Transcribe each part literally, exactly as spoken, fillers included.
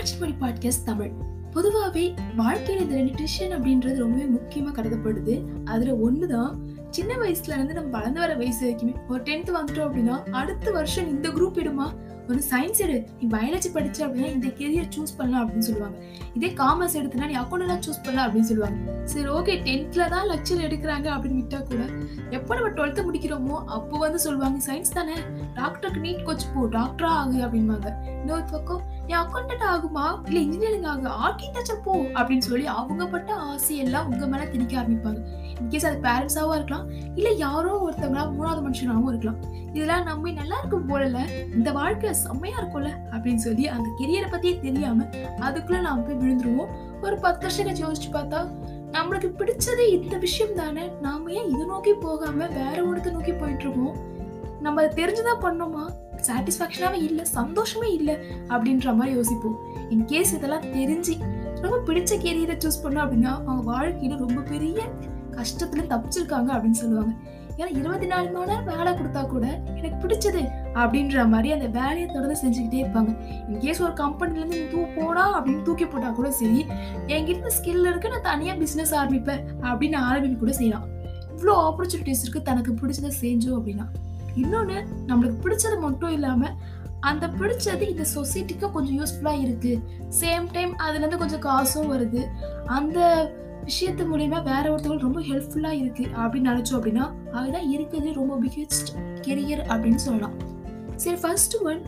காட்சிமணி podcast Tamil. பொதுவாகவே வாழ்க்கையில் இந்த நியூட்ரிஷன் அப்படின்றது ரொம்பவே முக்கியமாக கருதப்படுது. அதில் ஒன்று தான் சின்ன வயசுலேருந்து நம்ம வளர்ந்து வர வயசு வரைக்குமே. ஒரு டென்த்து வந்துட்டோம் அப்படின்னா அடுத்த வருஷம் இந்த குரூப் எடுமா, ஒரு சயின்ஸ் எடு, நீ பயாலஜி படிச்ச அப்படின்னா இந்த கெரியர் சூஸ் பண்ணலாம் அப்படின்னு சொல்லுவாங்க. இதே காமர்ஸ் எடுத்துனா நீ அக்கௌண்ட்லாம் சூஸ் பண்ணலாம் அப்படின்னு சொல்லுவாங்க. சரி ஓகே, டென்த்ல தான் லெக்சர் எடுக்கிறாங்க அப்படின்னு விட்டா கூட எப்போ நம்ம டுவெல்த்து முடிக்கிறோமோ அப்போ வந்து சொல்லுவாங்க சயின்ஸ் தானே, டாக்டருக்கு நீட் கோச் போ, டாக்டரா ஆகு அப்படின்பாங்க. இன்னொரு பக்கம் நீ அக்கௌண்டன்ட் ஆகுமா இல்லை இன்ஜினியரிங் ஆகு, ஆர்கிடெக்சர் போ அப்படின்னு சொல்லி அவங்க பட்ட ஆசையெல்லாம் உங்க மேலே திணிக்க ஆரம்பிப்பாங்க. இன்கேஸ் அது பேரண்ட்ஸாகவும் இருக்கலாம், இல்லை யாரோ ஒருத்தவங்களா மூணாவது மனுஷனாகவும் இருக்கலாம். இதெல்லாம் நம்ம நல்லா இருக்கும் போல, இந்த வாழ்க்கை செம்மையா இருக்கும்ல அப்படின்னு சொல்லி அந்த கெரியரை பத்தியே தெரியாம அதுக்குள்ள நாம போய் விழுந்துருவோம். ஒரு பத்து வருஷம் யோசிச்சு பார்த்தா நம்மளுக்கு பிடிச்சதே இந்த விஷயம் தானே, நாம ஏன் இதை நோக்கி போகாம வேற ஒருத்த நோக்கி போயிட்டு இருக்கோம். நம்ம அதை தெரிஞ்சுதான் பண்ணோமா, சாட்டிஸ்ஃபேக்ஷனாவே இல்லை, சந்தோஷமே இல்லை அப்படின்ற மாதிரி யோசிப்போம். இன்கேஸ் இதெல்லாம் தெரிஞ்சு ரொம்ப பிடிச்ச கெரியரை சூஸ் பண்ணோம் அப்படின்னா அவங்க வாழ்க்கையில ரொம்ப பெரிய கஷ்டத்துல தப்பிச்சிருக்காங்க அப்படின்னு சொல்லுவாங்க. ஏன்னா இருபத்தி நாலு மணி நேரம் வேலை கொடுத்தா கூட எனக்கு பிடிச்சது அப்படின்ற மாதிரி அந்த வேலையை தொடர்ந்து செஞ்சுக்கிட்டே இருப்பாங்க. இன்கேஸ் ஒரு கம்பெனிலேருந்து தூ போடா அப்படின்னு தூக்கி போட்டால் கூட சரி, என்கிட்ட ஸ்கில் இருக்கு, நான் தனியாக பிஸ்னஸ் ஆரம்பிப்பேன் அப்படின்னு ஆரம்பிக்க கூட செய்யலாம். இவ்வளோ ஆப்பர்ச்சுனிட்டிஸ் இருக்குது தனக்கு பிடிச்சதை செஞ்சோம் அப்படின்னா. இன்னொன்று, நம்மளுக்கு பிடிச்சது மட்டும் இல்லாமல் அந்த பிடிச்சது இந்த சொசைட்டிக்கு கொஞ்சம் யூஸ்ஃபுல்லாக இருக்குது, சேம் டைம் அதுலேருந்து கொஞ்சம் காசும் வருது, அந்த விஷயத்து மூலிமா வேற ஒருத்தவங்களுக்கு ரொம்ப ஹெல்ப்ஃபுல்லா இருக்கு அப்படின்னு நினைச்சோம் அப்படின்னா அதுதான் இருக்கிறது ரொம்ப பிகெஸ்ட் கெரியர் அப்படின்னு சொல்லலாம். சரி, ஃபர்ஸ்ட் ஒன்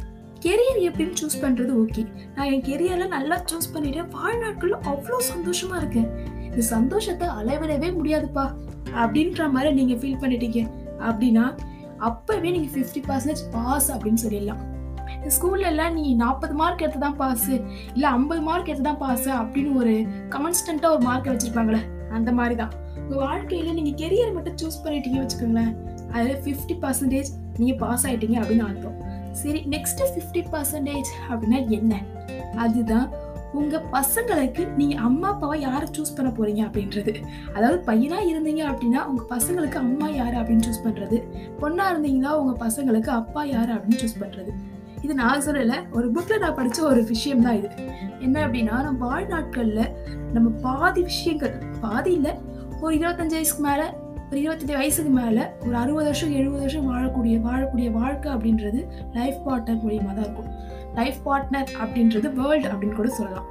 கெரியர் எப்படின்னு சூஸ் பண்றது. ஓகே, நான் என் கெரியர்ல நல்லா சூஸ் பண்ணிட்டேன், வாழ்நாட்கள்ல அவ்வளோ சந்தோஷமா இருக்கேன், இந்த சந்தோஷத்தை அளவிடவே முடியாதுப்பா அப்படின்ற மாதிரி நீங்க ஃபீல் பண்ணிட்டீங்க அப்படின்னா அப்பவே நீங்க ஃபிஃப்டி பர்சன்டேஜ் பாஸ் அப்படின்னு சொல்லிடலாம். இந்த ஸ்கூல்ல எல்லாம் நீ நாற்பது மார்க் எடுத்து தான் பாஸு, இல்லை ஐம்பது மார்க் எடுத்து தான் பாஸு அப்படின்னு ஒரு கான்ஸ்டன்ட்டாக ஒரு மார்க்கை வச்சுருப்பாங்களே, அந்த மாதிரி தான் உங்கள் வாழ்க்கையில் நீங்கள் கெரியர் மட்டும் சூஸ் பண்ணிட்டீங்க வச்சுக்கோங்களேன், அதில் ஃபிஃப்டி பர்சன்டேஜ் நீங்கள் பாஸ் ஆகிட்டீங்க அப்படின்னு அர்த்தம். சரி, நெக்ஸ்ட்டு ஃபிஃப்டி பர்சன்டேஜ் அப்படின்னா என்ன? அதுதான் உங்கள் பசங்களுக்கு நீங்கள் அம்மா அப்பாவை யாரை சூஸ் பண்ண போகிறீங்க அப்படின்றது. அதாவது பையனாக இருந்தீங்க அப்படின்னா உங்கள் பசங்களுக்கு அம்மா யார் அப்படின்னு சூஸ் பண்ணுறது, பொண்ணாக இருந்தீங்கன்னா உங்கள் பசங்களுக்கு அப்பா யார் அப்படின்னு சூஸ் பண்ணுறது. இது நான் சொல்லலை, ஒரு புக்கில் நான் படித்த ஒரு விஷயம் தான் இது. என்ன அப்படின்னா, நம்ம வாழ்நாட்களில் நம்ம பாதி விஷயங்கள், பாதி இல்லை, ஒரு இருபத்தஞ்சு வயசுக்கு மேலே, ஒரு இருபத்தஞ்சு வயசுக்கு மேலே ஒரு அறுபது வருஷம் எழுபது வருஷம் வாழக்கூடிய வாழக்கூடிய வாழ்க்கை அப்படின்றது லைஃப் பார்ட்னர் மூலியமாக தான் இருக்கும். லைஃப் பார்ட்னர் அப்படின்றது வேர்ல்டு அப்படின்னு கூட சொல்லலாம்.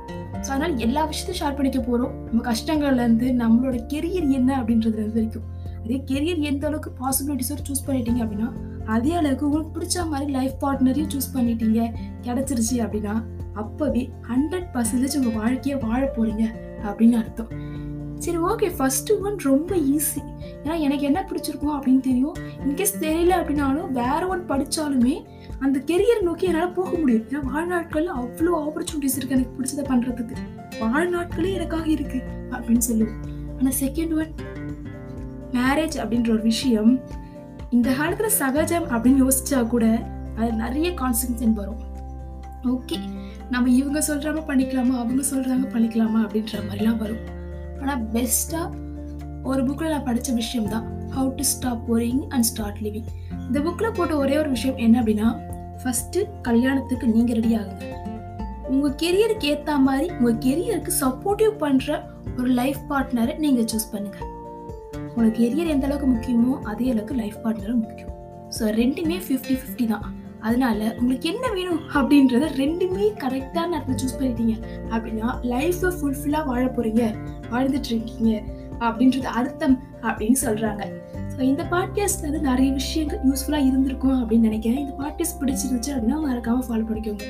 ஸோ அதனால் எல்லா விஷயத்தையும் ஷேர் பண்ணிக்க போகிறோம். நம்ம கஷ்டங்கள்லேருந்து நம்மளோட கெரியர் என்ன அப்படின்றது வரைக்கும். அதே கெரியர் எந்த அளவுக்கு பாசிபிலிட்டிஸோடு சூஸ் பண்ணிட்டீங்க அப்படின்னா அதே அளவுக்கு உங்களுக்கு பிடிச்ச மாதிரி லைஃப் பார்ட்னரையும் சூஸ் பண்ணிட்டீங்க, கிடச்சிருச்சு அப்படின்னா அப்போவே ஹண்ட்ரட் பர்சன்டேஜ் உங்கள் வாழ்க்கையை வாழ போகிறீங்க அப்படின்னு அர்த்தம். சரி ஓகே, ஃபஸ்ட்டு ஒன் ரொம்ப ஈஸி. ஏன்னா எனக்கு என்ன பிடிச்சிருக்கும் அப்படின்னு தெரியும். இன்கேஸ் தெரியல அப்படின்னாலும் வேறு ஒன் படித்தாலுமே அந்த கெரியர் நோக்கி என்னால் போக முடியும். ஏன்னா வாழ்நாட்களில் அவ்வளோ ஆப்பர்ச்சுனிட்டிஸ் இருக்குது எனக்கு பிடிச்சதை பண்ணுறதுக்கு, வாழ்நாட்களே எனக்காக இருக்குது அப்படின்னு சொல்லுவோம். ஆனால் செகண்ட் ஒன் மேரேஜ் அப்படின்ற ஒரு விஷயம் இந்த காலத்தில் சகஜம் அப்படின்னு யோசிச்சா கூட அது நிறைய கான்சிக்வன்ஸ் வரும். ஓகே, நம்ம இவங்க சொல்கிறாம பண்ணிக்கலாமா, அவங்க சொல்கிறாங்க பண்ணிக்கலாமா அப்படின்ற மாதிரிலாம் வரும். ஆனால் பெஸ்ட்டாக ஒரு புக்கில் நான் படித்த விஷயம் தான் how to stop worrying and start living. இந்த புக்கில் போட்ட ஒரே ஒரு விஷயம் என்ன அப்படின்னா, ஃபஸ்ட்டு கல்யாணத்துக்கு நீங்கள் ரெடி ஆகுங்க. உங்கள் கெரியருக்கு ஏற்ற மாதிரி உங்கள் கெரியருக்கு சப்போர்ட்டிவ் பண்ணுற ஒரு லைஃப் பார்ட்னரை நீங்கள் சூஸ் பண்ணுங்கள். உங்கள் கெரியர் எந்த அளவுக்கு முக்கியமோ அதே அளவுக்கு லைஃப் பார்ட்னரும் முக்கியம். ஸோ ரெண்டுமே ஃபிஃப்டி ஃபிஃப்டி தான். அதனால உங்களுக்கு என்ன வேணும் அப்படின்றத ரெண்டுமே கரெக்டாக நேரத்தில் சூஸ் பண்ணிட்டீங்க அப்படின்னா லைஃப்பை ஃபுல்ஃபில்லாக வாழ போகிறீங்க, வாழ்ந்துட்டு இருக்கீங்க அப்படின்றது அர்த்தம் அப்படின்னு சொல்கிறாங்க. ஸோ இந்த பாட்காஸ்ட் வந்து நிறைய விஷயங்கள் யூஸ்ஃபுல்லாக இருந்திருக்கும் அப்படின்னு நினைக்கிறேன். இந்த பாட்காஸ்ட் பிடிச்சிருந்துச்சு அப்படின்னா மறக்காமல் ஃபாலோ பண்ணிக்கோங்க.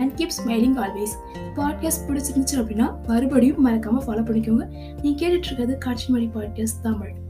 And keep smiling always. Podcast பிடிச்சிருந்துச்சு அப்படின்னா மறுபடியும் மறக்காமல் ஃபாலோ பண்ணிக்கோங்க. நீங்கள் கேட்டுட்டு இருக்கிறது காட்சிமணி பாட்காஸ்ட் தமிழ்.